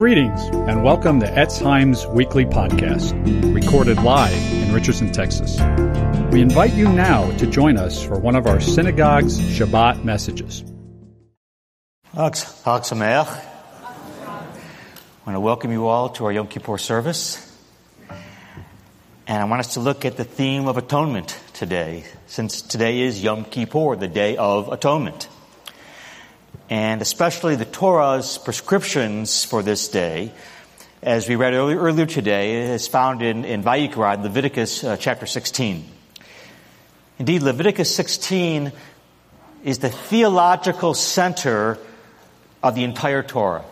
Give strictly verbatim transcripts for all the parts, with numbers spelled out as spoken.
Greetings, and welcome to Etzheim's weekly podcast, recorded live in Richardson, Texas. We invite you now to join us for one of our synagogue's Shabbat messages. Hag Sameach. I want to welcome you all to our Yom Kippur service. And I want us to look at the theme of atonement today, since today is Yom Kippur, the Day of Atonement. And especially the Torah's prescriptions for this day, as we read earlier, earlier today, is found in, in Vayikra, Leviticus uh, chapter sixteen. Indeed, Leviticus sixteen is the theological center of the entire Torah.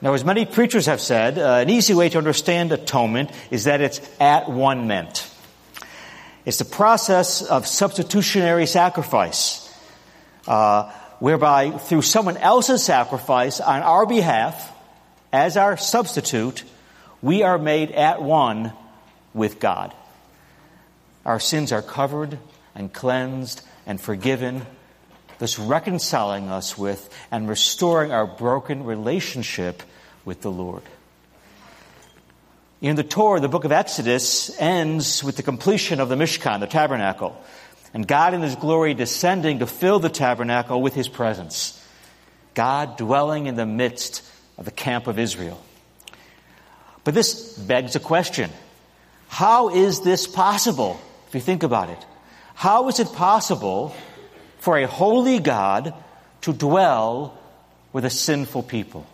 Now, as many preachers have said, uh, an easy way to understand atonement is that it's at one meant. It's the process of substitutionary sacrifice, uh, whereby through someone else's sacrifice on our behalf, as our substitute, we are made at one with God. Our sins are covered and cleansed and forgiven, thus reconciling us with and restoring our broken relationship with the Lord. In the Torah, the book of Exodus ends with the completion of the Mishkan, the tabernacle, and God in His glory descending to fill the tabernacle with His presence. God dwelling in the midst of the camp of Israel. But this begs a question. How is this possible, if you think about it? How is it possible for a holy God to dwell with a sinful people?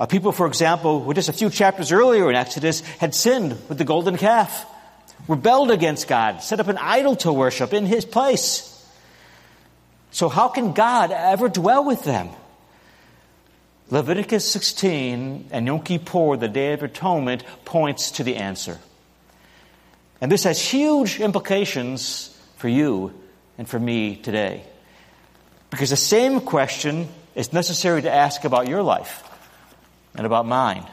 A people, for example, who just a few chapters earlier in Exodus had sinned with the golden calf, rebelled against God, set up an idol to worship in His place. So how can God ever dwell with them? Leviticus sixteen and Yom Kippur, the Day of Atonement, points to the answer. And this has huge implications for you and for me today, because the same question is necessary to ask about your life and about mine.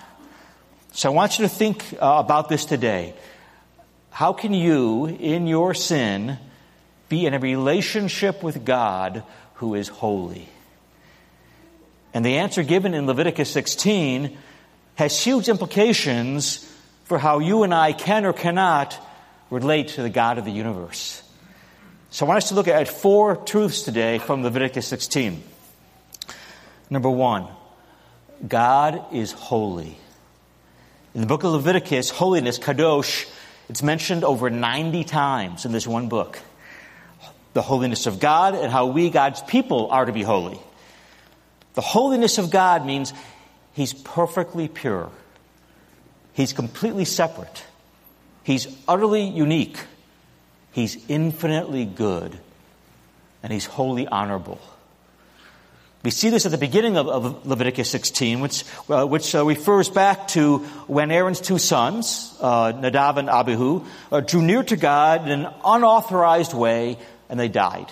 So I want you to think uh, about this today. How can you, in your sin, be in a relationship with God who is holy? And the answer given in Leviticus sixteen has huge implications for how you and I can or cannot relate to the God of the universe. So I want us to look at four truths today from Leviticus sixteen. Number one, God is holy. In the book of Leviticus, holiness, Kadosh, it's mentioned over ninety times in this one book. The holiness of God and how we, God's people, are to be holy. The holiness of God means He's perfectly pure. He's completely separate. He's utterly unique. He's infinitely good. And He's wholly honorable. We see this at the beginning of, of Leviticus sixteen, which, uh, which uh, refers back to when Aaron's two sons, uh, Nadab and Abihu, uh, drew near to God in an unauthorized way, and they died.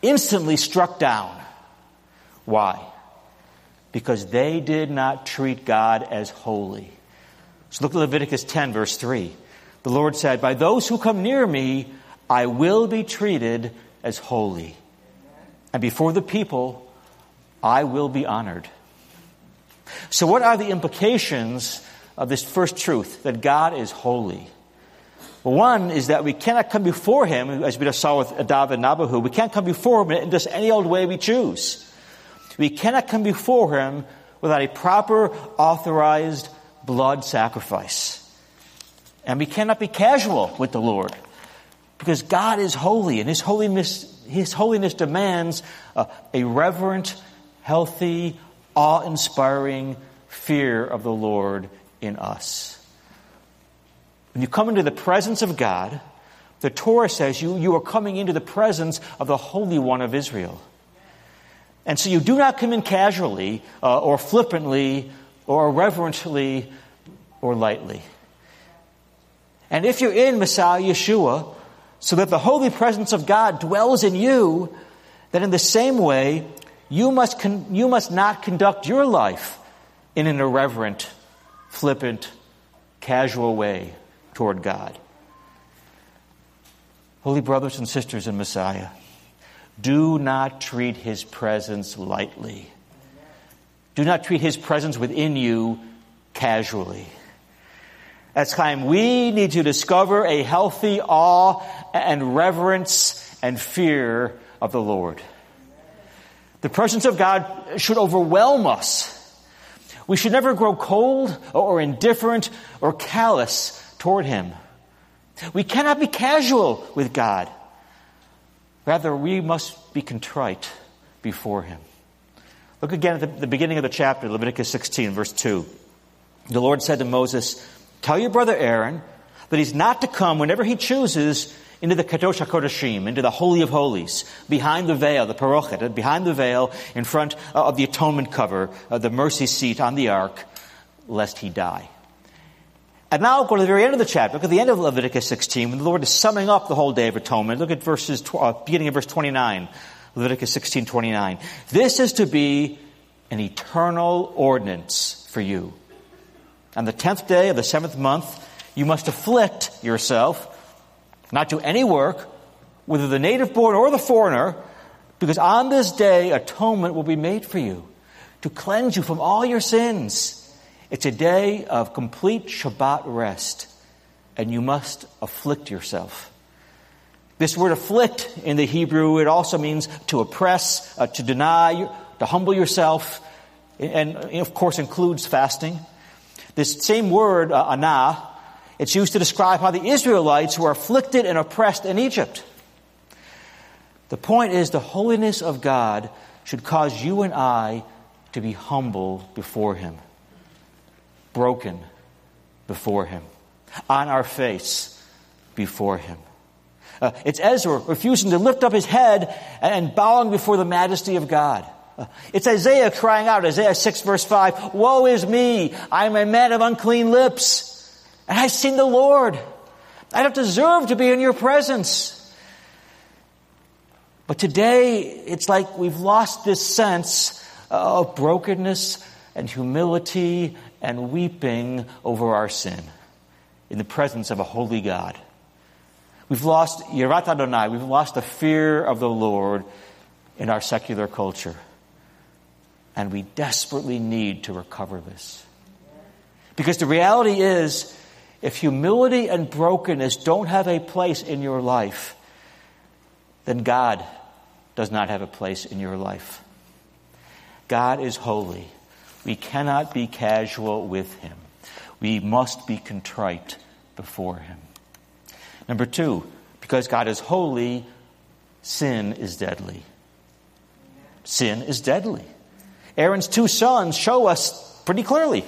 Instantly struck down. Why? Because they did not treat God as holy. So look at Leviticus ten, verse three. The Lord said, "By those who come near me, I will be treated as holy. And before the people, I will be honored." So what are the implications of this first truth, that God is holy? Well, one is that we cannot come before Him, as we just saw with Nadab and Abihu. We can't come before Him in just any old way we choose. We cannot come before Him without a proper, authorized blood sacrifice. And we cannot be casual with the Lord, because God is holy, and His holiness His holiness demands uh, a reverent, healthy, awe-inspiring fear of the Lord in us. When you come into the presence of God, the Torah says you, you are coming into the presence of the Holy One of Israel. And so you do not come in casually uh, or flippantly or irreverently or lightly. And if you're in Messiah Yeshua, so that the holy presence of God dwells in you, that in the same way, you must con- you must not conduct your life in an irreverent, flippant, casual way toward God. Holy brothers and sisters in Messiah, do not treat His presence lightly. Do not treat his presence within you casually. Etzheim, we need to discover a healthy awe and reverence and fear of the Lord. The presence of God should overwhelm us. We should never grow cold or indifferent or callous toward him. We cannot be casual with God. Rather, we must be contrite before him. Look again at the, the beginning of the chapter, Leviticus sixteen, verse two. The Lord said to Moses, tell your brother Aaron that he's not to come whenever he chooses into the Kadosh HaKodeshim, into the Holy of Holies, behind the veil, the parochet, behind the veil, in front of the atonement cover, the mercy seat on the ark, lest he die. And now go to the very end of the chapter. Look at the end of Leviticus sixteen, when the Lord is summing up the whole day of atonement. Look at verses, uh, beginning of verse twenty-nine, Leviticus sixteen, twenty-nine. This is to be an eternal ordinance for you. On the tenth day of the seventh month, you must afflict yourself, not do any work, whether the native-born or the foreigner, because on this day atonement will be made for you, to cleanse you from all your sins. It's a day of complete Shabbat rest, and you must afflict yourself. This word afflict in the Hebrew, it also means to oppress, uh, to deny, to humble yourself, and, and of course includes fasting. This same word, uh, anah, it's used to describe how the Israelites were afflicted and oppressed in Egypt. The point is, the holiness of God should cause you and I to be humble before him, broken before him, on our face before him. Uh, it's Ezra refusing to lift up his head and bowing before the majesty of God. It's Isaiah crying out, Isaiah six, verse five, woe is me, I am a man of unclean lips, and I've seen the Lord. I don't deserve to be in your presence. But today, it's like we've lost this sense of brokenness and humility and weeping over our sin in the presence of a holy God. We've lost Yirat Adonai. We've lost the fear of the Lord in our secular culture. And we desperately need to recover this. Because the reality is, if humility and brokenness don't have a place in your life, then God does not have a place in your life. God is holy. We cannot be casual with him. We must be contrite before him. Number two, because God is holy, sin is deadly. Sin is deadly. Aaron's two sons show us pretty clearly.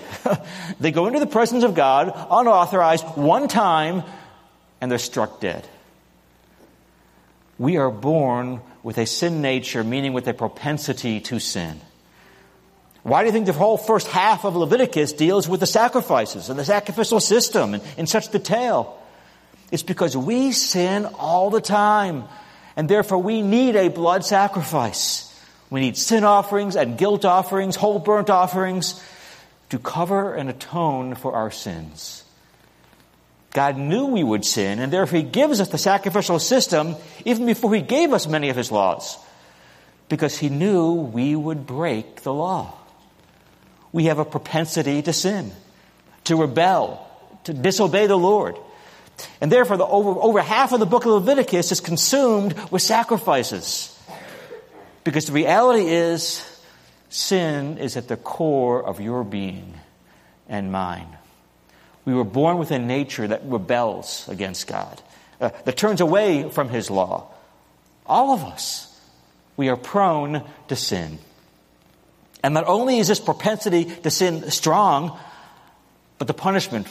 They go into the presence of God, unauthorized, one time, and they're struck dead. We are born with a sin nature, meaning with a propensity to sin. Why do you think the whole first half of Leviticus deals with the sacrifices and the sacrificial system in, in such detail? It's because we sin all the time, and therefore we need a blood sacrifice. We need sin offerings and guilt offerings, whole burnt offerings, to cover and atone for our sins. God knew we would sin, and therefore he gives us the sacrificial system even before he gave us many of his laws, because he knew we would break the law. We have a propensity to sin, to rebel, to disobey the Lord. And therefore the over, over half of the book of Leviticus is consumed with sacrifices, because the reality is, sin is at the core of your being and mine. We were born with a nature that rebels against God, uh, that turns away from his law. All of us, we are prone to sin. And not only is this propensity to sin strong, but the punishment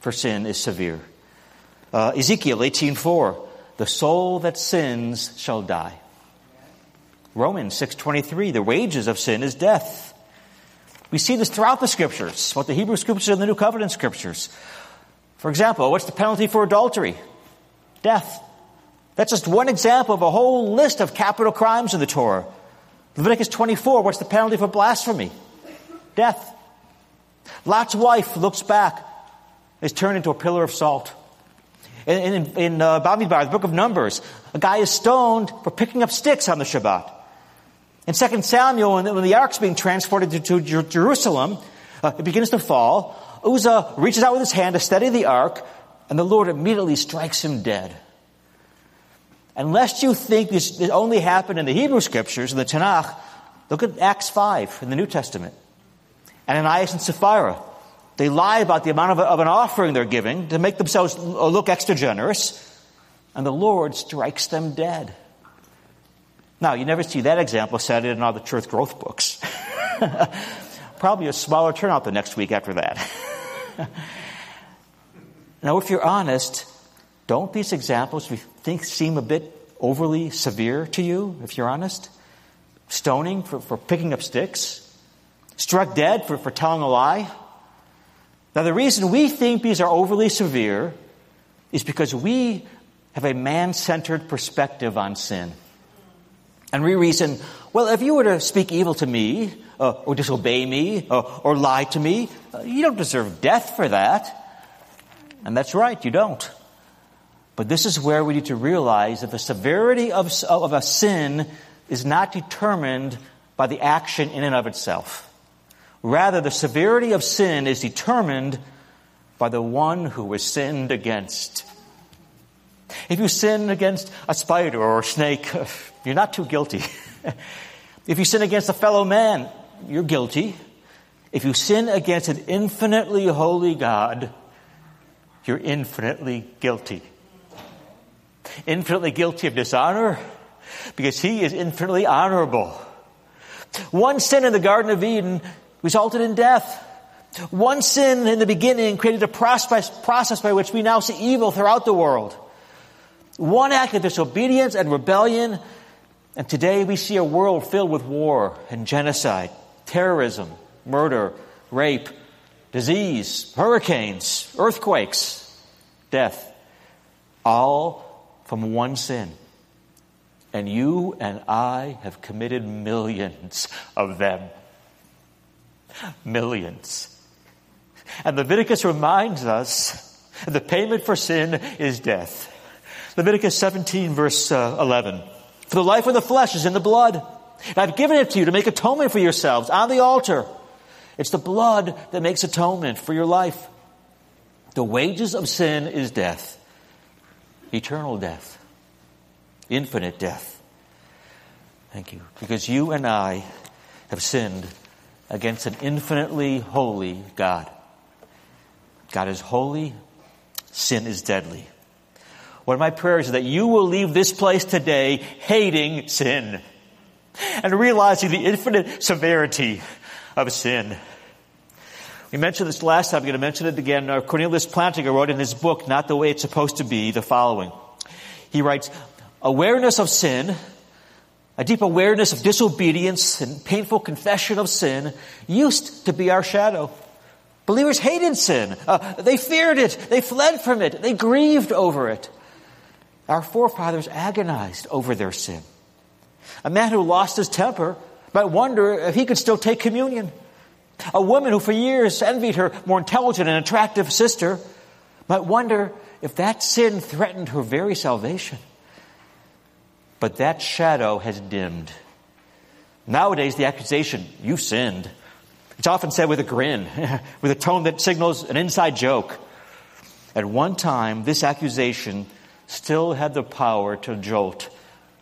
for sin is severe. Uh, Ezekiel eighteen four, the soul that sins shall die. Romans six twenty-three, the wages of sin is death. We see this throughout the Scriptures, both the Hebrew Scriptures and the New Covenant Scriptures. For example, what's the penalty for adultery? Death. That's just one example of a whole list of capital crimes in the Torah. Leviticus twenty-four, what's the penalty for blasphemy? Death. Lot's wife looks back, is turned into a pillar of salt. In, in, in uh, Bamidbar, the book of Numbers, a guy is stoned for picking up sticks on the Shabbat. In Second Samuel, when, when the ark's being transported to, to Jer- Jerusalem, uh, it begins to fall. Uzzah reaches out with his hand to steady the ark, and the Lord immediately strikes him dead. Unless you think this it only happened in the Hebrew Scriptures, in the Tanakh, look at Acts five in the New Testament. Ananias and Sapphira, they lie about the amount of, of an offering they're giving to make themselves look extra generous, and the Lord strikes them dead. Now, you never see that example cited in all the church growth books. Probably a smaller turnout the next week after that. Now, if you're honest, don't these examples we think seem a bit overly severe to you, if you're honest? Stoning for, for picking up sticks? Struck dead for, for telling a lie? Now, the reason we think these are overly severe is because we have a man-centered perspective on sin. And we reason, well, if you were to speak evil to me, uh, or disobey me, uh, or lie to me, uh, you don't deserve death for that. And that's right, you don't. But this is where we need to realize that the severity of, of a sin is not determined by the action in and of itself. Rather, the severity of sin is determined by the one who was sinned against. If you sin against a spider or a snake, you're not too guilty. If you sin against a fellow man, you're guilty. If you sin against an infinitely holy God, you're infinitely guilty. Infinitely guilty of dishonor, because he is infinitely honorable. One sin in the Garden of Eden resulted in death. One sin in the beginning created a process by which we now see evil throughout the world. One act of disobedience and rebellion, and today we see a world filled with war and genocide, terrorism, murder, rape, disease, hurricanes, earthquakes, death. All from one sin. And you and I have committed millions of them. Millions. And Leviticus reminds us that the payment for sin is death. Leviticus seventeen, verse eleven. For the life of the flesh is in the blood. And I've given it to you to make atonement for yourselves on the altar. It's the blood that makes atonement for your life. The wages of sin is death. Eternal death. Infinite death. Thank you. Because you and I have sinned against an infinitely holy God. God is holy. Sin is deadly. One of my prayers is that you will leave this place today hating sin and realizing the infinite severity of sin. We mentioned this last time. I'm going to mention it again. Cornelius Plantiga wrote in his book, Not the Way It's Supposed to Be, the following. He writes, awareness of sin, a deep awareness of disobedience and painful confession of sin used to be our shadow. Believers hated sin. Uh, they feared it. They fled from it. They grieved over it. Our forefathers agonized over their sin. A man who lost his temper might wonder if he could still take communion. A woman who for years envied her more intelligent and attractive sister might wonder if that sin threatened her very salvation. But that shadow has dimmed. Nowadays, the accusation, you've sinned, it's often said with a grin, with a tone that signals an inside joke. At one time, this accusation still had the power to jolt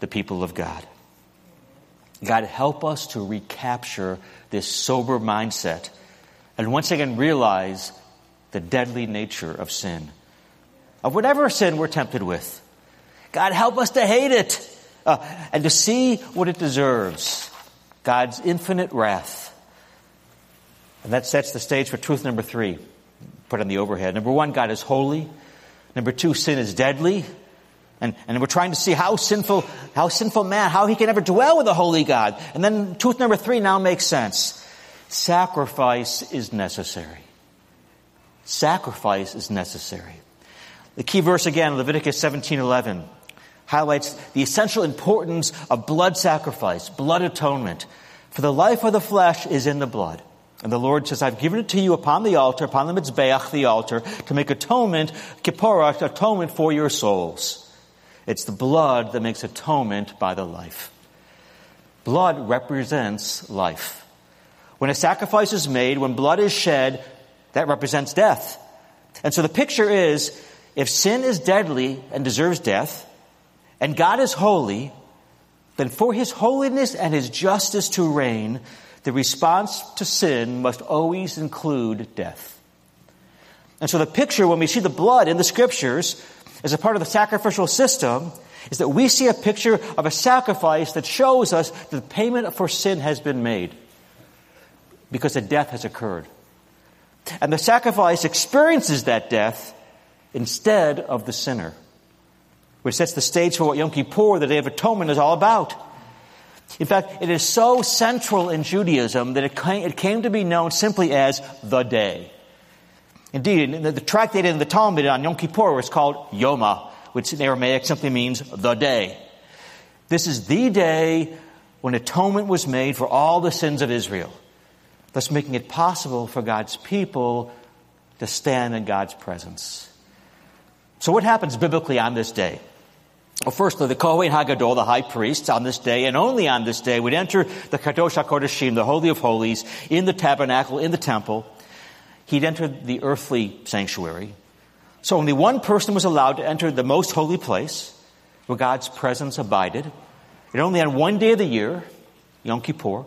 the people of God. God, help us to recapture this sober mindset and once again realize the deadly nature of sin, of whatever sin we're tempted with. God, help us to hate it uh, and to see what it deserves, God's infinite wrath. And that sets the stage for truth number three, put on the overhead. Number one, God is holy. Number two, sin is deadly. And, and we're trying to see how sinful, how sinful man, how he can ever dwell with a holy God. And then truth number three now makes sense. Sacrifice is necessary. Sacrifice is necessary. The key verse again, Leviticus seventeen eleven, highlights the essential importance of blood sacrifice, blood atonement. For the life of the flesh is in the blood. And the Lord says, I've given it to you upon the altar, upon the mitzbeach, the altar, to make atonement, kipporah, atonement for your souls. It's the blood that makes atonement by the life. Blood represents life. When a sacrifice is made, when blood is shed, that represents death. And so the picture is, if sin is deadly and deserves death, and God is holy, then for his holiness and his justice to reign, the response to sin must always include death. And so the picture, when we see the blood in the Scriptures as a part of the sacrificial system, is that we see a picture of a sacrifice that shows us that the payment for sin has been made because a death has occurred. And the sacrifice experiences that death instead of the sinner, which sets the stage for what Yom Kippur, the Day of Atonement, is all about. In fact, it is so central in Judaism that it came to be known simply as the day. Indeed, in the tractate in the Talmud on Yom Kippur is called Yoma, which in Aramaic simply means the day. This is the day when atonement was made for all the sins of Israel, thus making it possible for God's people to stand in God's presence. So what happens biblically on this day? Well, firstly, the Kohen Hagadol, the high priest, on this day and only on this day would enter the Kadosh HaKodeshim, the Holy of Holies, in the tabernacle, in the temple. He'd enter the earthly sanctuary. So only one person was allowed to enter the most holy place where God's presence abided, and only on one day of the year, Yom Kippur,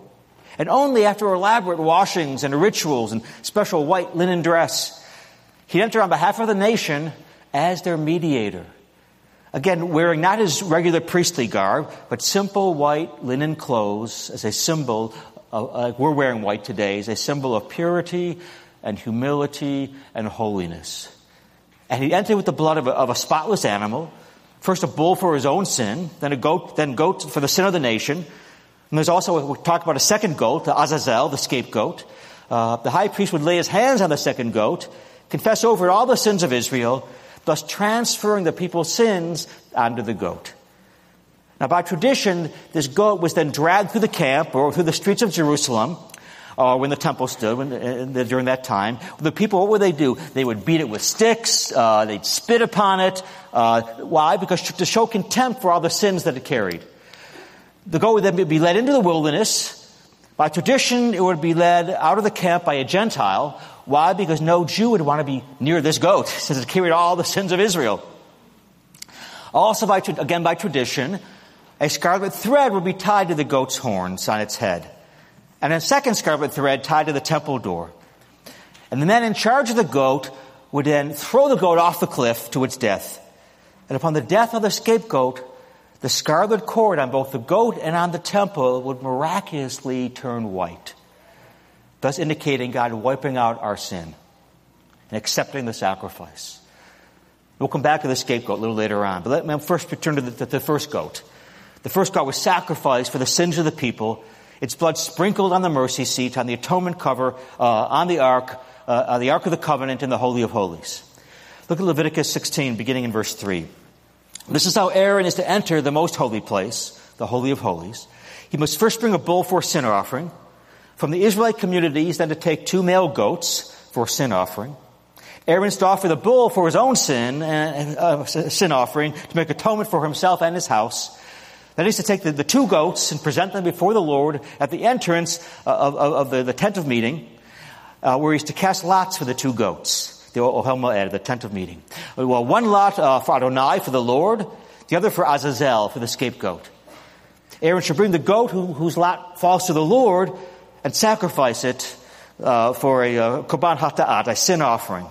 and only after elaborate washings and rituals and special white linen dress. He'd enter on behalf of the nation as their mediator. Again, wearing not his regular priestly garb, but simple white linen clothes as a symbol of, uh, we're wearing white today, as a symbol of purity and humility and holiness. And he entered with the blood of a, of a spotless animal, first a bull for his own sin, then a goat, then goat for the sin of the nation. And there's also, we'll talk about a second goat, the Azazel, the scapegoat. Uh, the high priest would lay his hands on the second goat, confess over all the sins of Israel, thus transferring the people's sins onto the goat. Now, by tradition, this goat was then dragged through the camp or through the streets of Jerusalem, or when the temple stood when, uh, during that time. The people, what would they do? They would beat it with sticks. Uh, they'd spit upon it. Uh, why? Because to show contempt for all the sins that it carried. The goat would then be led into the wilderness. By tradition, it would be led out of the camp by a Gentile. Why? Because no Jew would want to be near this goat, since it carried all the sins of Israel. Also, by, again, by tradition, a scarlet thread would be tied to the goat's horns on its head, and a second scarlet thread tied to the temple door. And the men in charge of the goat would then throw the goat off the cliff to its death. And upon the death of the scapegoat, the scarlet cord on both the goat and on the temple would miraculously turn white, thus indicating God wiping out our sin and accepting the sacrifice. We'll come back to the scapegoat a little later on, but let me first return to the, to the first goat. The first goat was sacrificed for the sins of the people, its blood sprinkled on the mercy seat, on the atonement cover, uh, on the ark, uh, on the Ark of the Covenant, in the Holy of Holies. Look at Leviticus sixteen, beginning in verse three. This is how Aaron is to enter the most holy place, the Holy of Holies. He must first bring a bull for a sin offering. From the Israelite communities, then to take two male goats for a sin offering. Aaron's to offer the bull for his own sin, and uh, sin offering, to make atonement for himself and his house. Then he's to take the, the two goats and present them before the Lord at the entrance of, of, of the, the tent of meeting, uh, where he's to cast lots for the two goats, the Ohel Moed, the tent of meeting. Well, one lot uh, for Adonai, for the Lord, the other for Azazel, for the scapegoat. Aaron should bring the goat who, whose lot falls to the Lord, and sacrifice it uh, for a uh, korban hata'at, a sin offering.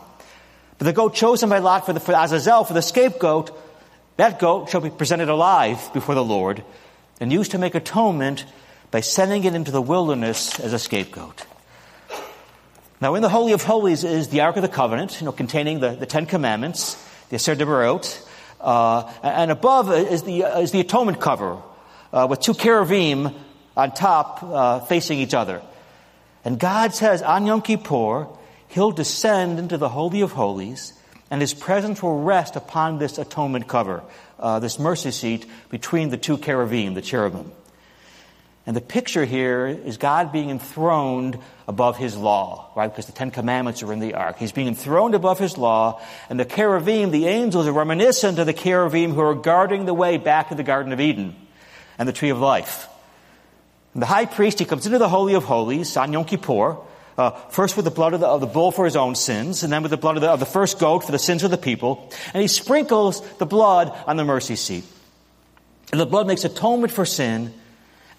But the goat chosen by lot for, the, for Azazel, for the scapegoat, that goat shall be presented alive before the Lord and used to make atonement by sending it into the wilderness as a scapegoat. Now, in the Holy of Holies is the Ark of the Covenant, you know, containing the, the Ten Commandments, the Aser Debarot, uh, and above is the is the atonement cover uh, with two cherubim on top, uh, facing each other. And God says on Yom Kippur, he'll descend into the Holy of Holies, and his presence will rest upon this atonement cover, uh, this mercy seat between the two cherubim, the cherubim. And the picture here is God being enthroned above his law, right? Because the Ten Commandments are in the ark. He's being enthroned above his law, and the cherubim, the angels, are reminiscent of the cherubim who are guarding the way back to the Garden of Eden and the Tree of Life. And the high priest, he comes into the Holy of Holies on Yom Kippur, uh, first with the blood of the, of the bull for his own sins, and then with the blood of the, of the first goat for the sins of the people. And he sprinkles the blood on the mercy seat. And the blood makes atonement for sin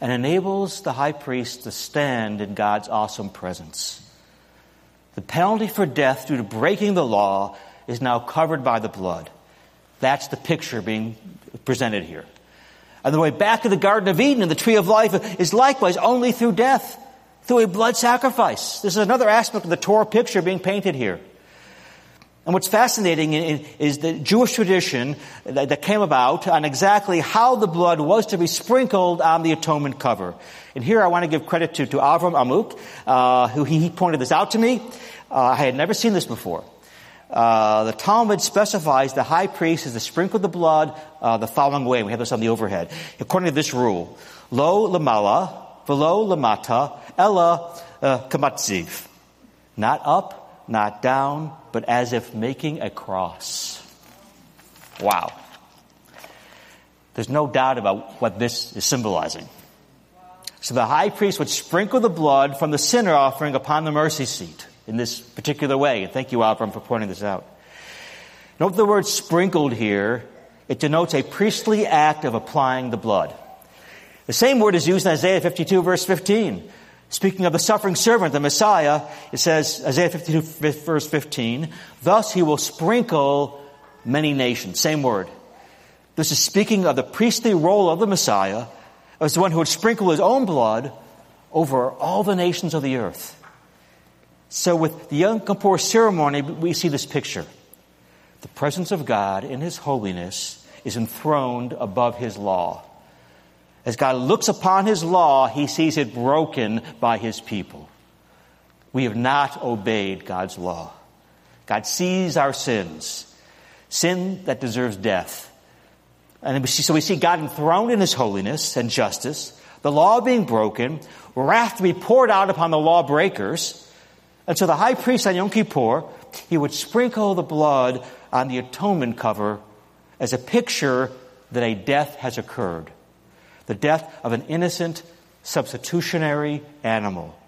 and enables the high priest to stand in God's awesome presence. The penalty for death due to breaking the law is now covered by the blood. That's the picture being presented here. And the way back to the Garden of Eden and the Tree of Life is likewise only through death, through a blood sacrifice. This is another aspect of the Torah picture being painted here. And what's fascinating is the Jewish tradition that came about on exactly how the blood was to be sprinkled on the atonement cover. And here I want to give credit to, to Avram Amuk, uh, who he, he pointed this out to me. Uh, I had never seen this before. Uh, the Talmud specifies the high priest is to sprinkle the blood uh, the following way. We have this on the overhead. According to this rule, lo lamala, velo lamata, ella uh, kamatziv. Not up, not down, but as if making a cross. Wow. There's no doubt about what this is symbolizing. So the high priest would sprinkle the blood from the sinner offering upon the mercy seat in this particular way. And thank you, Avram, for pointing this out. Note the word sprinkled here. It denotes a priestly act of applying the blood. The same word is used in Isaiah fifty-two, verse fifteen. Speaking of the suffering servant, the Messiah, it says, Isaiah fifty-two, verse fifteen, thus he will sprinkle many nations. Same word. This is speaking of the priestly role of the Messiah as the one who would sprinkle his own blood over all the nations of the earth. So with the Yom Kippur ceremony, we see this picture. The presence of God in His holiness is enthroned above His law. As God looks upon His law, He sees it broken by His people. We have not obeyed God's law. God sees our sins, sin that deserves death. And so we see God enthroned in His holiness and justice, the law being broken, wrath to be poured out upon the lawbreakers. And so the high priest on Yom Kippur, he would sprinkle the blood on the atonement cover as a picture that a death has occurred. The death of an innocent substitutionary animal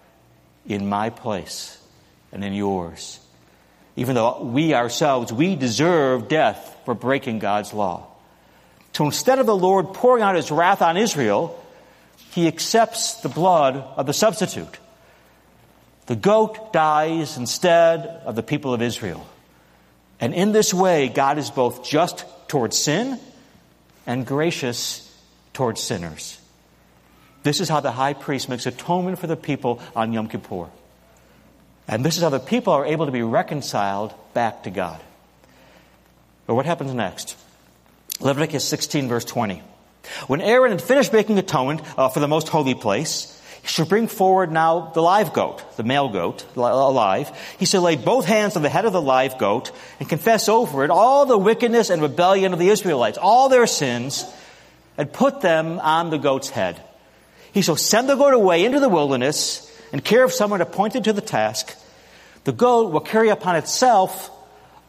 in my place and in yours. Even though we ourselves, we deserve death for breaking God's law. So instead of the Lord pouring out His wrath on Israel, He accepts the blood of the substitute. The goat dies instead of the people of Israel. And in this way, God is both just towards sin and gracious towards sinners. This is how the high priest makes atonement for the people on Yom Kippur. And this is how the people are able to be reconciled back to God. But what happens next? Leviticus sixteen, verse twenty. When Aaron had finished making atonement uh, for the most holy place, he should bring forward now the live goat, the male goat, alive. He should lay both hands on the head of the live goat and confess over it all the wickedness and rebellion of the Israelites, all their sins, and put them on the goat's head. He shall send the goat away into the wilderness and care of someone appointed to the task. The goat will carry upon itself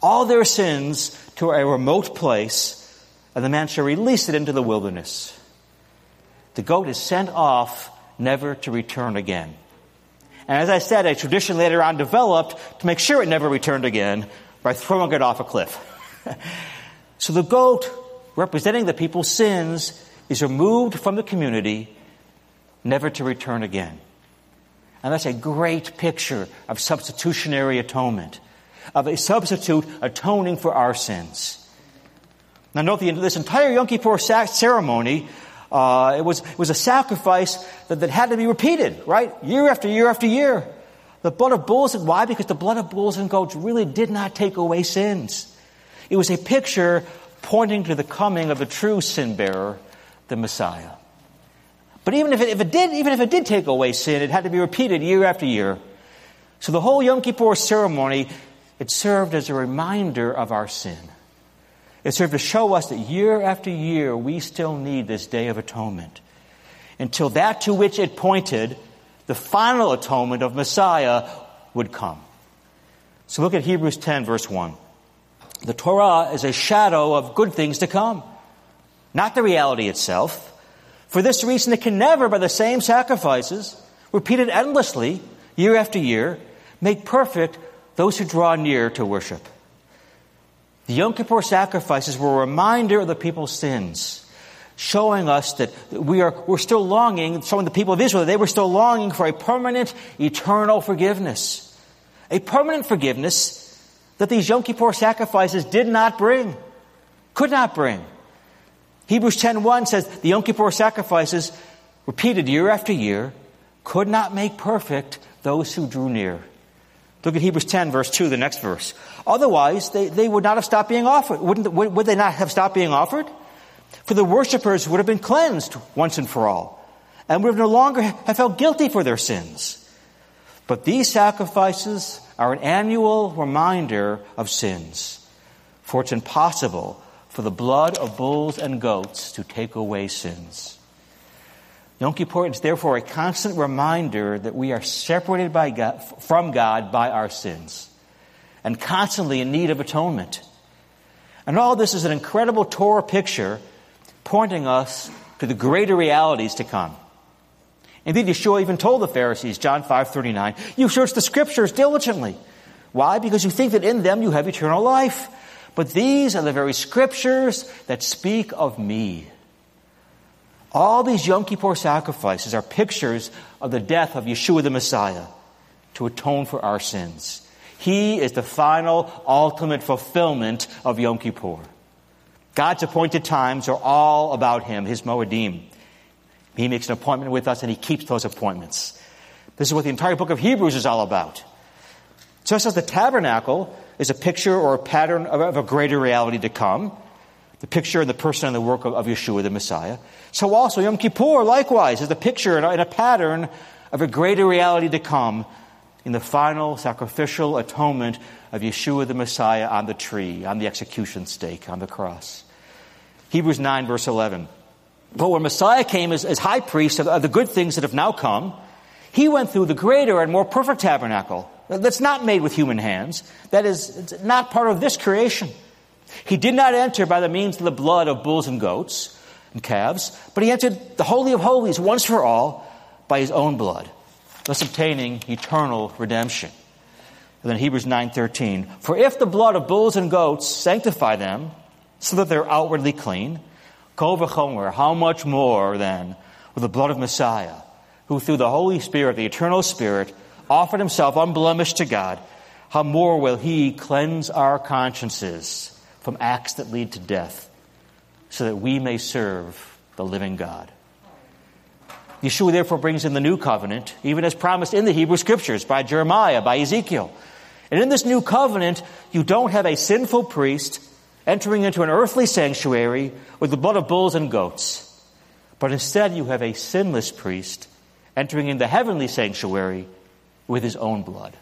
all their sins to a remote place, and the man shall release it into the wilderness. The goat is sent off never to return again. And as I said, a tradition later on developed to make sure it never returned again by throwing it off a cliff. So the goat, representing the people's sins, is removed from the community, never to return again. And that's a great picture of substitutionary atonement, of a substitute atoning for our sins. Now note the, this entire Yom Kippur sac- ceremony Uh, it was it was a sacrifice that, that had to be repeated, right? Year after year after year. The blood of bulls, and why? Because the blood of bulls and goats really did not take away sins. It was a picture pointing to the coming of the true sin bearer, the Messiah. But even if it, if it did, even if it did take away sin, it had to be repeated year after year. So the whole Yom Kippur ceremony, it served as a reminder of our sin. It served to show us that year after year we still need this day of atonement until that to which it pointed, the final atonement of Messiah, would come. So look at Hebrews ten, verse one. The Torah is a shadow of good things to come, not the reality itself. For this reason, it can never, by the same sacrifices, repeated endlessly, year after year, make perfect those who draw near to worship. The Yom Kippur sacrifices were a reminder of the people's sins, showing us that we are, we're still longing, showing the people of Israel that they were still longing for a permanent, eternal forgiveness. A permanent forgiveness that these Yom Kippur sacrifices did not bring, could not bring. Hebrews ten one says the Yom Kippur sacrifices, repeated year after year, could not make perfect those who drew near. Look at Hebrews ten, verse two, the next verse. Otherwise, they, they would not have stopped being offered. Wouldn't, would, would they not have stopped being offered? For the worshippers would have been cleansed once and for all, and would have no longer have felt guilty for their sins. But these sacrifices are an annual reminder of sins, for it's impossible for the blood of bulls and goats to take away sins. Yom Kippur is therefore a constant reminder that we are separated by God, from God by our sins, and constantly in need of atonement. And all this is an incredible Torah picture pointing us to the greater realities to come. Indeed, Yeshua even told the Pharisees, John five thirty-nine, you search the Scriptures diligently. Why? Because you think that in them you have eternal life. But these are the very Scriptures that speak of me. All these Yom Kippur sacrifices are pictures of the death of Yeshua the Messiah to atone for our sins. He is the final, ultimate fulfillment of Yom Kippur. God's appointed times are all about Him, His Moedim. He makes an appointment with us, and He keeps those appointments. This is what the entire book of Hebrews is all about. Just as the tabernacle is a picture or a pattern of a greater reality to come, the picture and the person and the work of Yeshua the Messiah, so also Yom Kippur, likewise, is a picture and a pattern of a greater reality to come in the final sacrificial atonement of Yeshua the Messiah on the tree, on the execution stake, on the cross. Hebrews nine, verse eleven. But when Messiah came as, as high priest of, of the good things that have now come, he went through the greater and more perfect tabernacle that's not made with human hands, that is it's not part of this creation. He did not enter by the means of the blood of bulls and goats and calves, but he entered the Holy of Holies once for all by his own blood, thus obtaining eternal redemption. And then Hebrews nine thirteen, for if the blood of bulls and goats sanctify them so that they're outwardly clean, Kol v'chomer, how much more then with the blood of Messiah, who through the Holy Spirit, the eternal Spirit, offered himself unblemished to God, how more will he cleanse our consciences from acts that lead to death, so that we may serve the living God. Yeshua therefore brings in the new covenant, even as promised in the Hebrew Scriptures, by Jeremiah, by Ezekiel. And in this new covenant, you don't have a sinful priest entering into an earthly sanctuary with the blood of bulls and goats. But instead you have a sinless priest entering in the heavenly sanctuary with his own blood.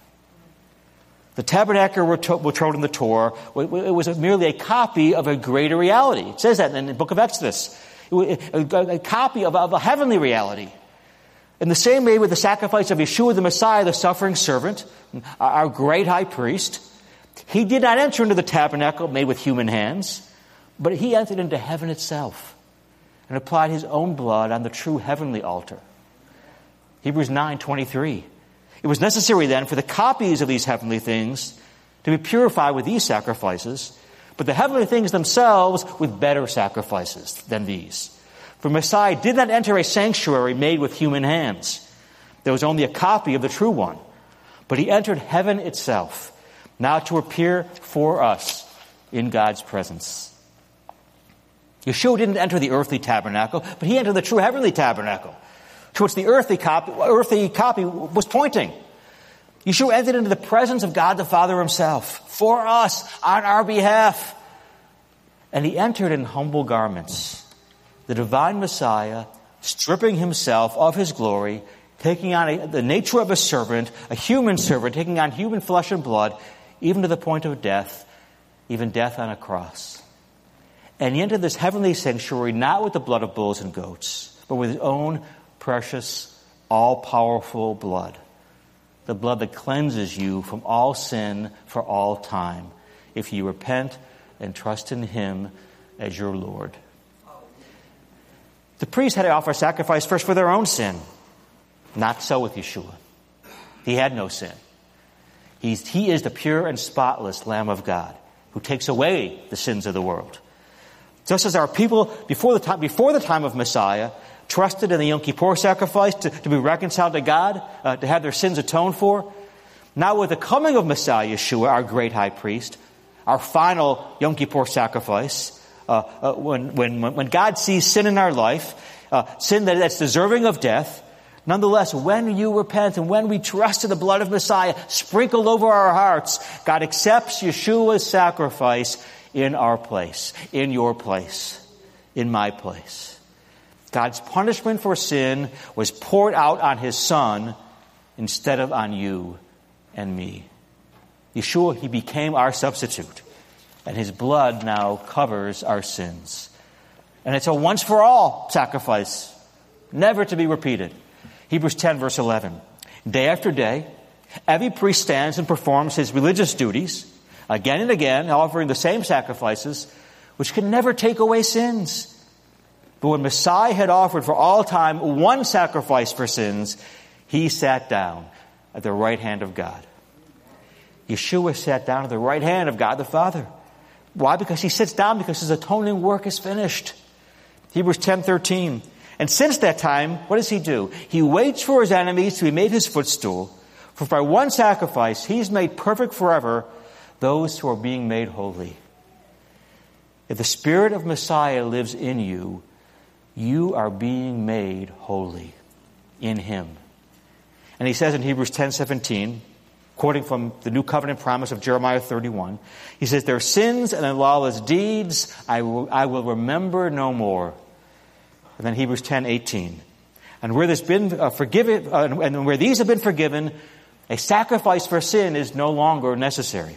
The tabernacle we're told in the Torah, it was merely a copy of a greater reality. It says that in the book of Exodus. A copy of a heavenly reality. In the same way with the sacrifice of Yeshua the Messiah, the suffering servant, our great high priest, he did not enter into the tabernacle made with human hands, but he entered into heaven itself and applied his own blood on the true heavenly altar. Hebrews nine twenty-three. It was necessary then for the copies of these heavenly things to be purified with these sacrifices, but the heavenly things themselves with better sacrifices than these. For Messiah did not enter a sanctuary made with human hands. There was only a copy of the true one, but he entered heaven itself, now to appear for us in God's presence. Yeshua didn't enter the earthly tabernacle, but he entered the true heavenly tabernacle, to which the earthly copy, earthly copy was pointing. Yeshua entered into the presence of God the Father himself, for us, on our behalf. And he entered in humble garments, the divine Messiah, stripping himself of his glory, taking on a, the nature of a servant, a human servant, taking on human flesh and blood, even to the point of death, even death on a cross. And he entered this heavenly sanctuary not with the blood of bulls and goats, but with his own precious, all-powerful blood, the blood that cleanses you from all sin for all time, if you repent and trust in him as your Lord. The priests had to offer sacrifice first for their own sin. Not so with Yeshua. He had no sin. He's, he is the pure and spotless Lamb of God who takes away the sins of the world. Just as our people before the time, before the time of Messiah trusted in the Yom Kippur sacrifice to, to be reconciled to God, uh, to have their sins atoned for, now with the coming of Messiah Yeshua, our great high priest, our final Yom Kippur sacrifice, uh, uh, when, when, when God sees sin in our life, uh, sin that, that's deserving of death, nonetheless, when you repent and when we trust in the blood of Messiah sprinkled over our hearts, God accepts Yeshua's sacrifice in our place, in your place, in my place. God's punishment for sin was poured out on his Son instead of on you and me. Yeshua, he became our substitute, and his blood now covers our sins. And it's a once-for-all sacrifice, never to be repeated. Hebrews ten, verse eleven. Day after day, every priest stands and performs his religious duties, again and again, offering the same sacrifices, which can never take away sins. But when Messiah had offered for all time one sacrifice for sins, he sat down at the right hand of God. Yeshua sat down at the right hand of God the Father. Why? Because he sits down because his atoning work is finished. Hebrews ten thirteen. And since that time, what does he do? He waits for his enemies to be made his footstool. For by one sacrifice, he's made perfect forever those who are being made holy. If the Spirit of Messiah lives in you, you are being made holy in him. And he says in Hebrews ten seventeen, quoting from the New Covenant promise of Jeremiah thirty-one, he says, "Their sins and their lawless deeds I will, I will remember no more." And then Hebrews ten eighteen, and where there's been uh, forgiven, uh, and where these have been forgiven, a sacrifice for sin is no longer necessary.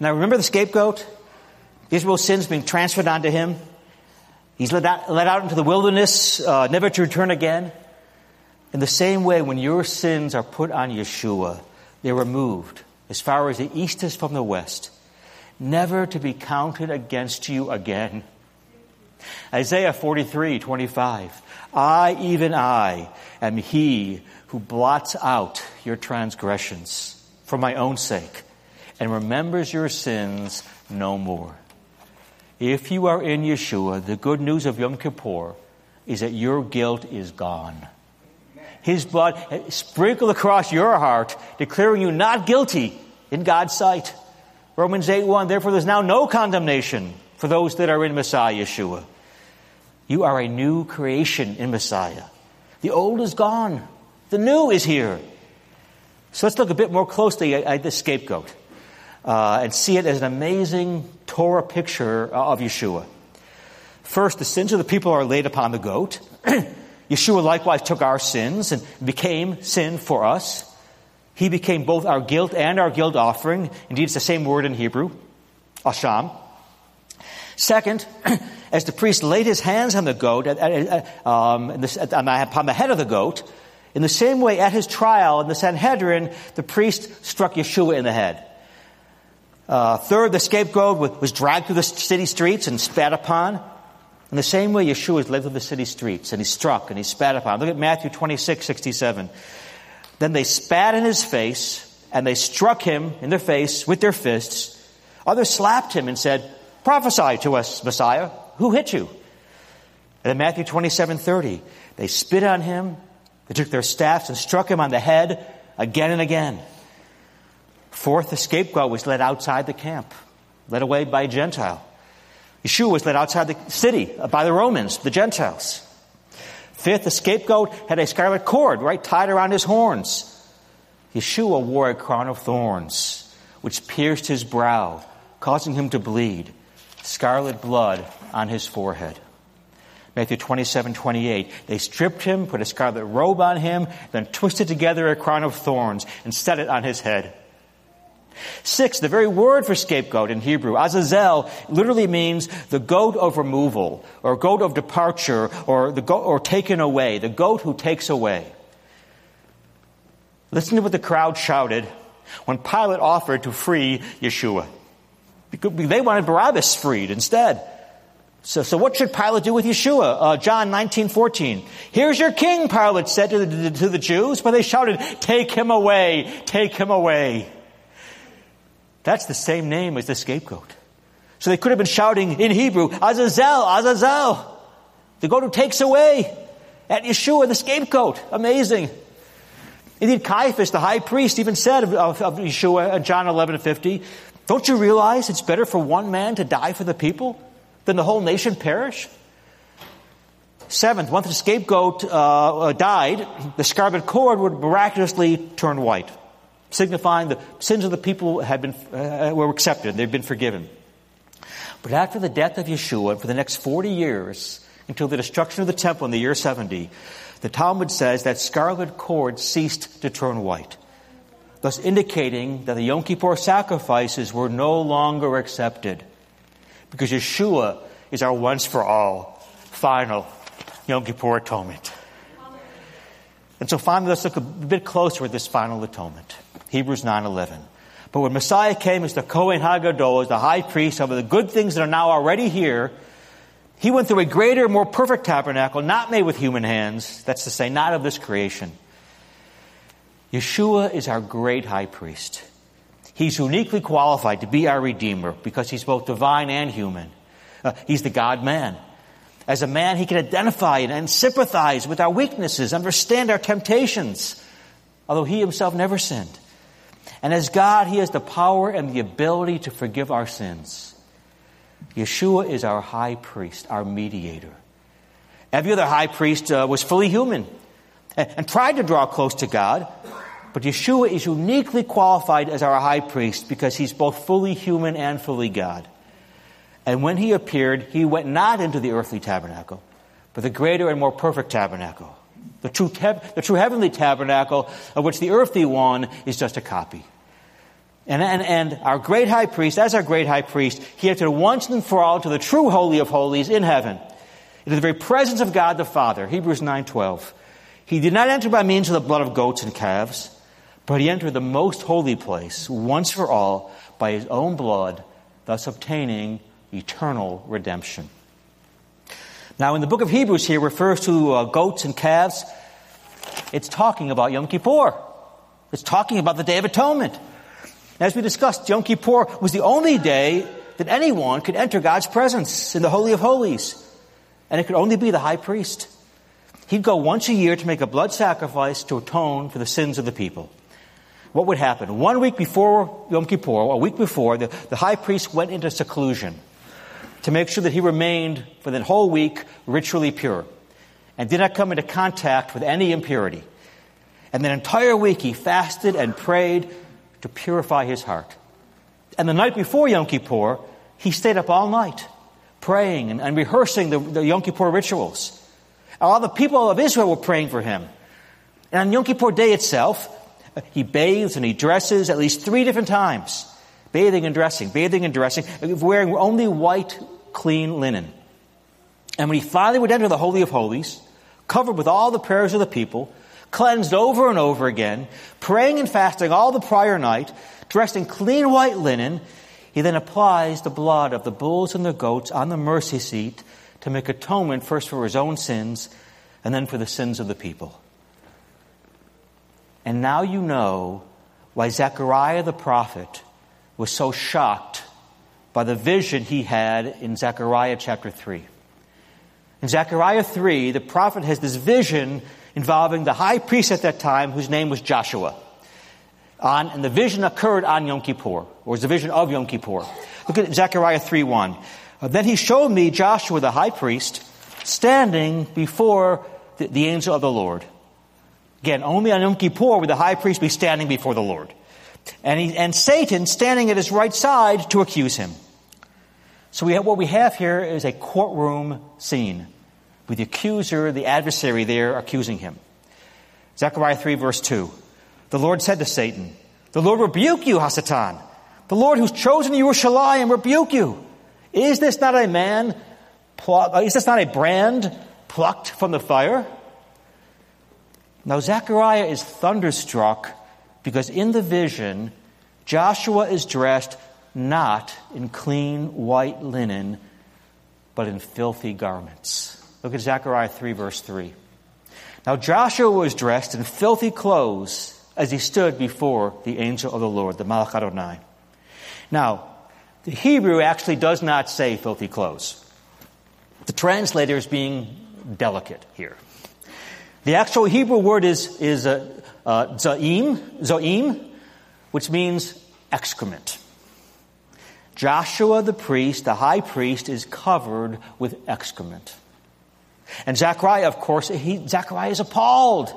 Now remember the scapegoat, Israel's sins being transferred onto him. He's led out, led out into the wilderness, uh, never to return again. In the same way, when your sins are put on Yeshua, they're removed as far as the east is from the west, never to be counted against you again. Isaiah forty-three twenty-five. I, even I, am he who blots out your transgressions for my own sake and remembers your sins no more. If you are in Yeshua, the good news of Yom Kippur is that your guilt is gone. His blood sprinkled across your heart, declaring you not guilty in God's sight. Romans eight one, therefore there's now no condemnation for those that are in Messiah Yeshua. You are a new creation in Messiah. The old is gone. The new is here. So let's look a bit more closely at, at the scapegoat uh, and see it as an amazing Torah picture of Yeshua. First, the sins of the people are laid upon the goat. Yeshua likewise took our sins and became sin for us. He became both our guilt and our guilt offering. Indeed, it's the same word in Hebrew, asham. Second, as the priest laid his hands on the goat, um, upon the head of the goat, in the same way at his trial in the Sanhedrin, the priest struck Yeshua in the head. Uh, third, the scapegoat was dragged through the city streets and spat upon. In the same way, Yeshua is led through the city streets, and he struck, and he spat upon. Look at Matthew twenty-six sixty-seven. Then they spat in his face, and they struck him in the face with their fists. Others slapped him and said, "Prophesy to us, Messiah. Who hit you?" And in Matthew twenty-seven thirty, they spit on him. They took their staffs and struck him on the head again and again. Fourth, the scapegoat was led outside the camp, led away by a Gentile. Yeshua was led outside the city by the Romans, the Gentiles. Fifth, the scapegoat had a scarlet cord, right, tied around his horns. Yeshua wore a crown of thorns, which pierced his brow, causing him to bleed, scarlet blood on his forehead. Matthew twenty-seven twenty-eight, they stripped him, put a scarlet robe on him, then twisted together a crown of thorns and set it on his head. Six, the very word for scapegoat in Hebrew, Azazel, literally means the goat of removal, or goat of departure, or the goat, or taken away, the goat who takes away. Listen to what the crowd shouted when Pilate offered to free Yeshua. They wanted Barabbas freed instead. So, so what should Pilate do with Yeshua? Uh, John nineteen fourteen. Here's your king, Pilate said to the, to the Jews, but they shouted, take him away, take him away. That's the same name as the scapegoat. So they could have been shouting in Hebrew, Azazel, Azazel, the goat who takes away, at Yeshua, the scapegoat. Amazing. Indeed, Caiaphas, the high priest, even said of, of, of Yeshua in John eleven fifty, don't you realize it's better for one man to die for the people than the whole nation perish? Seventh, once the scapegoat uh, died, the scarlet cord would miraculously turn white, signifying the sins of the people had been uh, were accepted, they'd been forgiven. But after the death of Yeshua, for the next forty years, until the destruction of the temple in the year seventy, the Talmud says that scarlet cord ceased to turn white, thus indicating that the Yom Kippur sacrifices were no longer accepted, because Yeshua is our once-for-all, final Yom Kippur atonement. And so finally, let's look a bit closer at this final atonement. Hebrews nine eleven. But when Messiah came as the Kohen Hagadol, as the high priest, of the good things that are now already here, he went through a greater, more perfect tabernacle, not made with human hands, that's to say, not of this creation. Yeshua is our great high priest. He's uniquely qualified to be our Redeemer because he's both divine and human. Uh, he's the God-man. As a man, he can identify and, and sympathize with our weaknesses, understand our temptations, although he himself never sinned. And as God, he has the power and the ability to forgive our sins. Yeshua is our high priest, our mediator. Every other high priest uh, was fully human and, and tried to draw close to God, but Yeshua is uniquely qualified as our high priest because he's both fully human and fully God. And when he appeared, he went not into the earthly tabernacle, but the greater and more perfect tabernacle, the true, tab- the true heavenly tabernacle of which the earthly one is just a copy. And, and, and our great high priest, as our great high priest, he entered once and for all to the true holy of holies in heaven, into the very presence of God the Father, Hebrews nine twelve. He did not enter by means of the blood of goats and calves, but he entered the most holy place once for all by his own blood, thus obtaining eternal redemption. Now, in the book of Hebrews here refers to uh, goats and calves. It's talking about Yom Kippur. It's talking about the Day of Atonement. As we discussed, Yom Kippur was the only day that anyone could enter God's presence in the Holy of Holies. And it could only be the high priest. He'd go once a year to make a blood sacrifice to atone for the sins of the people. What would happen? One week before Yom Kippur, a week before, the, the high priest went into seclusion to make sure that he remained for the whole week ritually pure and did not come into contact with any impurity. And the entire week he fasted and prayed to purify his heart. And the night before Yom Kippur, he stayed up all night praying and, and rehearsing the, the Yom Kippur rituals. All the people of Israel were praying for him. And on Yom Kippur Day itself, he bathes and he dresses at least three different times. Bathing and dressing, bathing and dressing, wearing only white, clean linen. And when he finally would enter the Holy of Holies, covered with all the prayers of the people, cleansed over and over again, praying and fasting all the prior night, dressed in clean white linen, he then applies the blood of the bulls and the goats on the mercy seat to make atonement first for his own sins and then for the sins of the people. And now you know why Zechariah the prophet was so shocked by the vision he had in Zechariah chapter three. In Zechariah three, the prophet has this vision involving the high priest at that time, whose name was Joshua. On, and the vision occurred on Yom Kippur, or the vision of Yom Kippur. Look at Zechariah three one. Then he showed me Joshua the high priest standing before the, the angel of the Lord. Again, only on Yom Kippur would the high priest be standing before the Lord. And, he, and Satan standing at his right side to accuse him. So we have, what we have here is a courtroom scene with the accuser, the adversary there, accusing him. Zechariah three, verse two. The Lord said to Satan, "The Lord rebuke you, Hasatan. The Lord who's chosen you, Yerushalayim, rebuke you. Is this not a man, is this not a brand plucked from the fire?" Now, Zechariah is thunderstruck because in the vision, Joshua is dressed not in clean white linen, but in filthy garments. Look at Zechariah three, verse three. Now Joshua was dressed in filthy clothes as he stood before the angel of the Lord, the Malach Adonai. Now, the Hebrew actually does not say filthy clothes. The translator is being delicate here. The actual Hebrew word is is uh, uh, zaim, zaim, which means excrement. Joshua the priest, the high priest, is covered with excrement. And Zechariah, of course, he, Zechariah is appalled.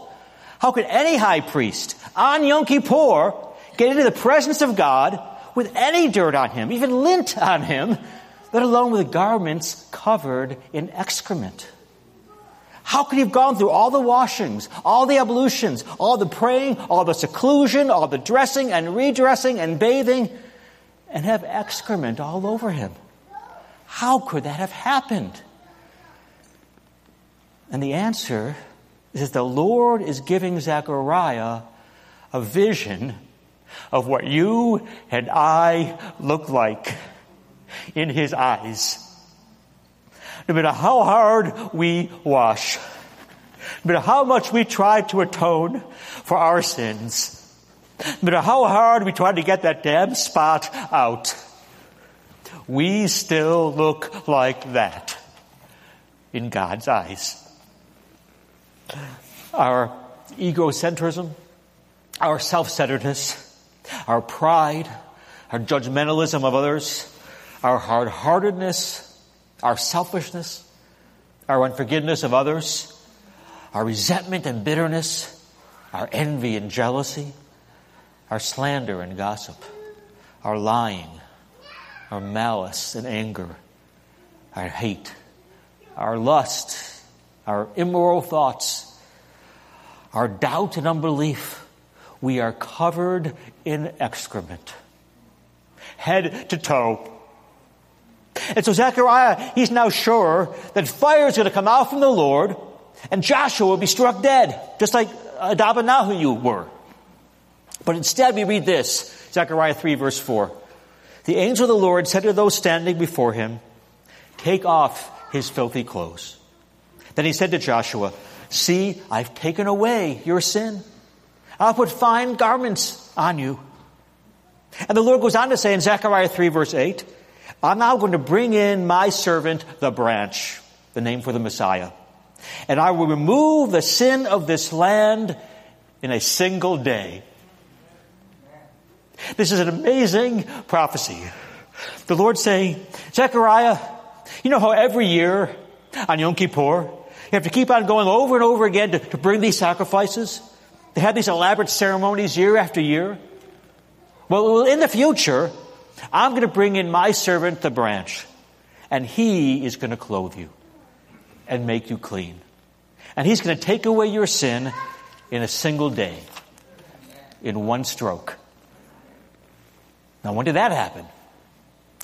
How could any high priest on Yom Kippur get into the presence of God with any dirt on him, even lint on him, let alone with garments covered in excrement? How could he have gone through all the washings, all the ablutions, all the praying, all the seclusion, all the dressing and redressing and bathing, and have excrement all over him? How could that have happened? And the answer is that the Lord is giving Zechariah a vision of what you and I look like in his eyes. No matter how hard we wash, no matter how much we try to atone for our sins, no matter how hard we try to get that damn spot out, we still look like that in God's eyes. Our egocentrism, our self-centeredness, our pride, our judgmentalism of others, our hard-heartedness, our selfishness, our unforgiveness of others, our resentment and bitterness, our envy and jealousy, our slander and gossip, our lying, our malice and anger, our hate, our lust, our immoral thoughts, our doubt and unbelief. We are covered in excrement, head to toe. And so Zechariah, he's now sure that fire is going to come out from the Lord and Joshua will be struck dead, just like Nadab and Abihu were. But instead we read this, Zechariah three, verse four. The angel of the Lord said to those standing before him, take off his filthy clothes. Then he said to Joshua, see, I've taken away your sin. I'll put fine garments on you. And the Lord goes on to say in Zechariah three, verse eight, I'm now going to bring in my servant, the branch, the name for the Messiah. And I will remove the sin of this land in a single day. This is an amazing prophecy. The Lord saying, Zechariah, you know how every year on Yom Kippur, you have to keep on going over and over again to, to bring these sacrifices? They have these elaborate ceremonies year after year. Well, in the future, I'm going to bring in my servant, the branch, and he is going to clothe you and make you clean. And he's going to take away your sin in a single day, in one stroke. Now, when did that happen?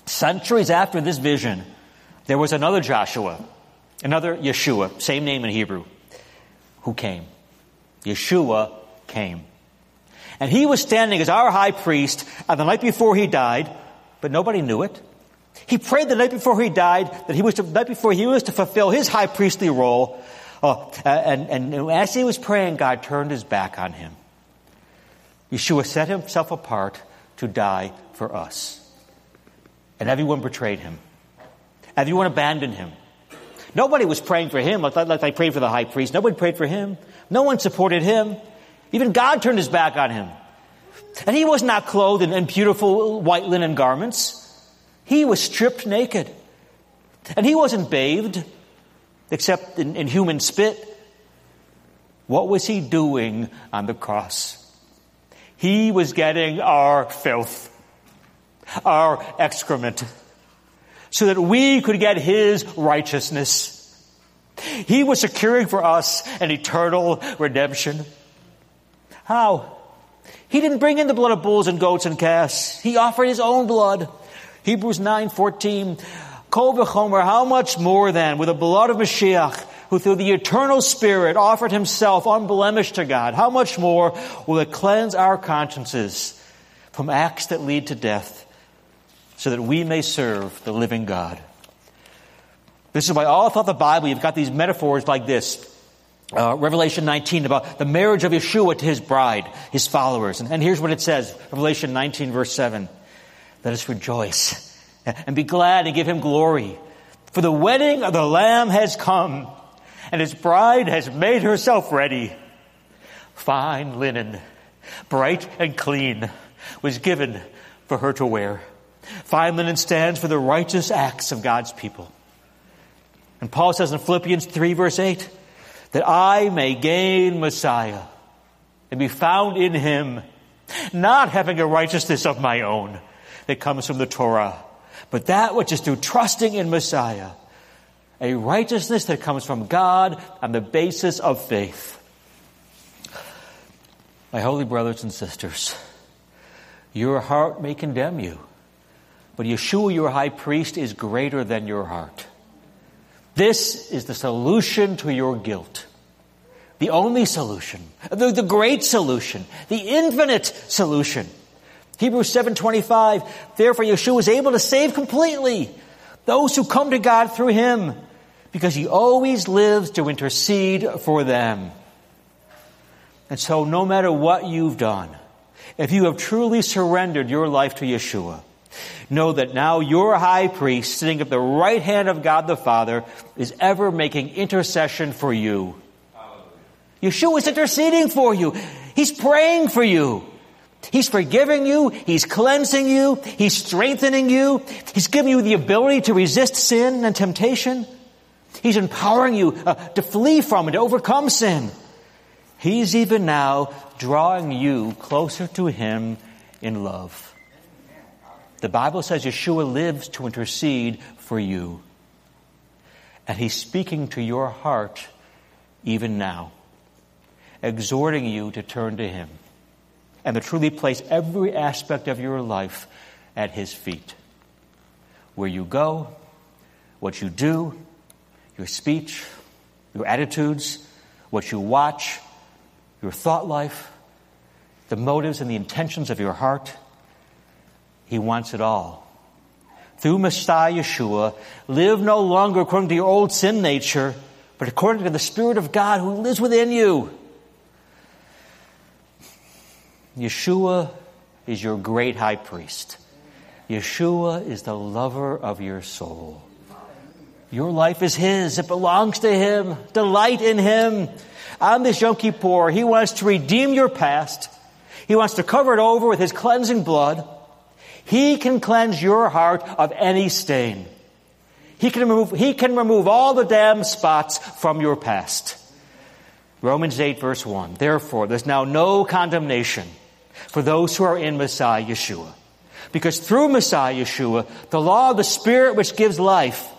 Centuries after this vision, there was another Joshua, another Yeshua, same name in Hebrew, who came. Yeshua came. And he was standing as our high priest on the night before he died, but nobody knew it. He prayed the night before he died that he was to, the night before he was to fulfill his high priestly role. Oh, and, and as he was praying, God turned his back on him. Yeshua set himself apart to die for us. And everyone betrayed him. Everyone abandoned him. Nobody was praying for him like, like they prayed for the high priest. Nobody prayed for him. No one supported him. Even God turned his back on him. And he was not clothed in, in beautiful white linen garments. He was stripped naked. And he wasn't bathed, except in, in human spit. What was he doing on the cross? He was getting our filth, our excrement, so that we could get his righteousness. He was securing for us an eternal redemption. How? He didn't bring in the blood of bulls and goats and calves. He offered his own blood. Hebrews nine fourteen. Kol v'chomer, how much more then with the blood of Mashiach, who through the eternal Spirit offered himself unblemished to God, how much more will it cleanse our consciences from acts that lead to death, so that we may serve the living God? This is why all throughout the Bible you've got these metaphors like this. Uh, Revelation nineteen about the marriage of Yeshua to his bride, his followers. And, and here's what it says, Revelation nineteen, verse seven. Let us rejoice and be glad and give him glory. For the wedding of the Lamb has come, and his bride has made herself ready. Fine linen, bright and clean, was given for her to wear. Fine linen stands for the righteous acts of God's people. And Paul says in Philippians three, verse eight, that I may gain Messiah and be found in him, not having a righteousness of my own that comes from the Torah, but that which is through trusting in Messiah, a righteousness that comes from God on the basis of faith. My holy brothers and sisters, your heart may condemn you, but Yeshua, your high priest, is greater than your heart. This is the solution to your guilt. The only solution, the, the great solution, the infinite solution. Hebrews seven twenty-five, therefore Yeshua is able to save completely those who come to God through him, because he always lives to intercede for them. And so no matter what you've done, if you have truly surrendered your life to Yeshua, know that now your high priest, sitting at the right hand of God the Father, is ever making intercession for you. Yeshua is interceding for you. He's praying for you. He's forgiving you. He's cleansing you. He's strengthening you. He's giving you the ability to resist sin and temptation. He's empowering you uh, to flee from and to overcome sin. He's even now drawing you closer to him in love. The Bible says Yeshua lives to intercede for you. And he's speaking to your heart even now, exhorting you to turn to him and to truly place every aspect of your life at his feet. Where you go, what you do, your speech, your attitudes, what you watch, your thought life, the motives and the intentions of your heart, he wants it all. Through Messiah Yeshua, live no longer according to your old sin nature, but according to the Spirit of God who lives within you. Yeshua is your great high priest. Yeshua is the lover of your soul. Your life is his. It belongs to him. Delight in him. On this Yom Kippur, he wants to redeem your past. He wants to cover it over with his cleansing blood. He can cleanse your heart of any stain. He can remove, he can remove all the damn spots from your past. Romans eight, verse one. Therefore, there's now no condemnation for those who are in Messiah Yeshua, because through Messiah Yeshua, the law of the Spirit which gives life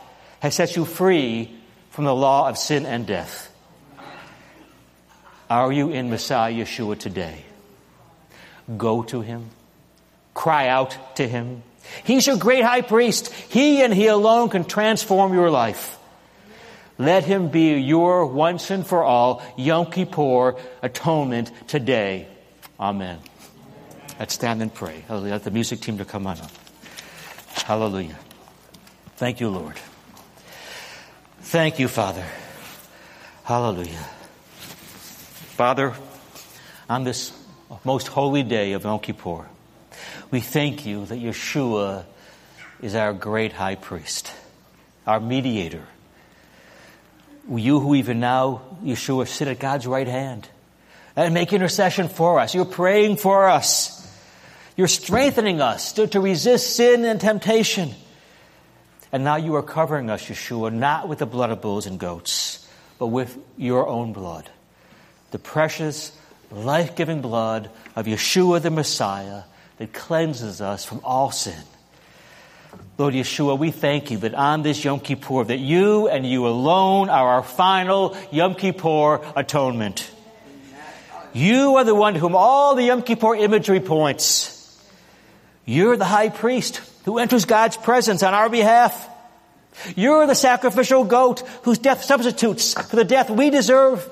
has set you free from the law of sin and death. Are you in Messiah Yeshua today? Go to him. Cry out to him. He's your great high priest. He and he alone can transform your life. Let him be your once and for all Yom Kippur atonement today. Amen. Let's stand and pray. I'll let the music team to come on up. Hallelujah. Thank you, Lord. Thank you, Father. Hallelujah. Father, on this most holy day of Yom Kippur, we thank you that Yeshua is our great high priest, our mediator. You who even now, Yeshua, sit at God's right hand and make intercession for us. You're praying for us. You're strengthening us to, to resist sin and temptation. And now you are covering us, Yeshua, not with the blood of bulls and goats, but with your own blood, the precious, life-giving blood of Yeshua the Messiah, that cleanses us from all sin. Lord Yeshua, we thank you that on this Yom Kippur, that you and you alone are our final Yom Kippur atonement. You are the one to whom all the Yom Kippur imagery points. You're the high priest who enters God's presence on our behalf. You're the sacrificial goat whose death substitutes for the death we deserve,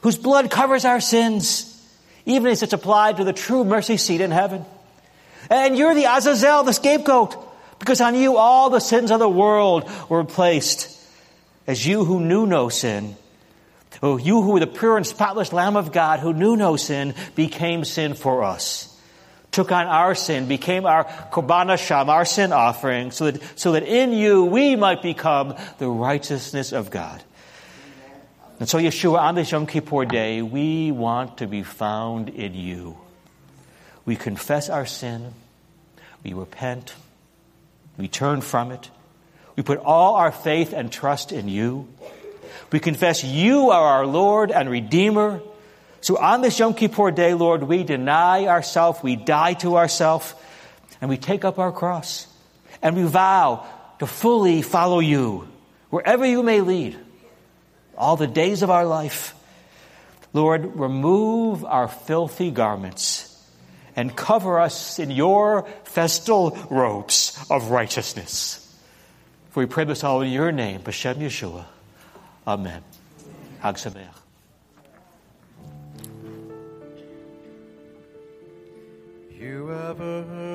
whose blood covers our sins, even as it's applied to the true mercy seat in heaven. And you're the Azazel, the scapegoat, because on you all the sins of the world were placed. as you who knew no sin. Oh, you who were the pure and spotless Lamb of God, who knew no sin, became sin for us. Took on our sin, became our korban asham, our sin offering, so that so that in you we might become the righteousness of God. And so, Yeshua, on this Yom Kippur day, we want to be found in you. We confess our sin. We repent. We turn from it. We put all our faith and trust in you. We confess you are our Lord and Redeemer. So on this Yom Kippur day, Lord, we deny ourselves, we die to ourselves, and we take up our cross. And we vow to fully follow you, wherever you may lead, all the days of our life. Lord, remove our filthy garments and cover us in your festal robes of righteousness. For we pray this all in your name, B'Shem Yeshua. Amen. Chag Sameach. You ever heard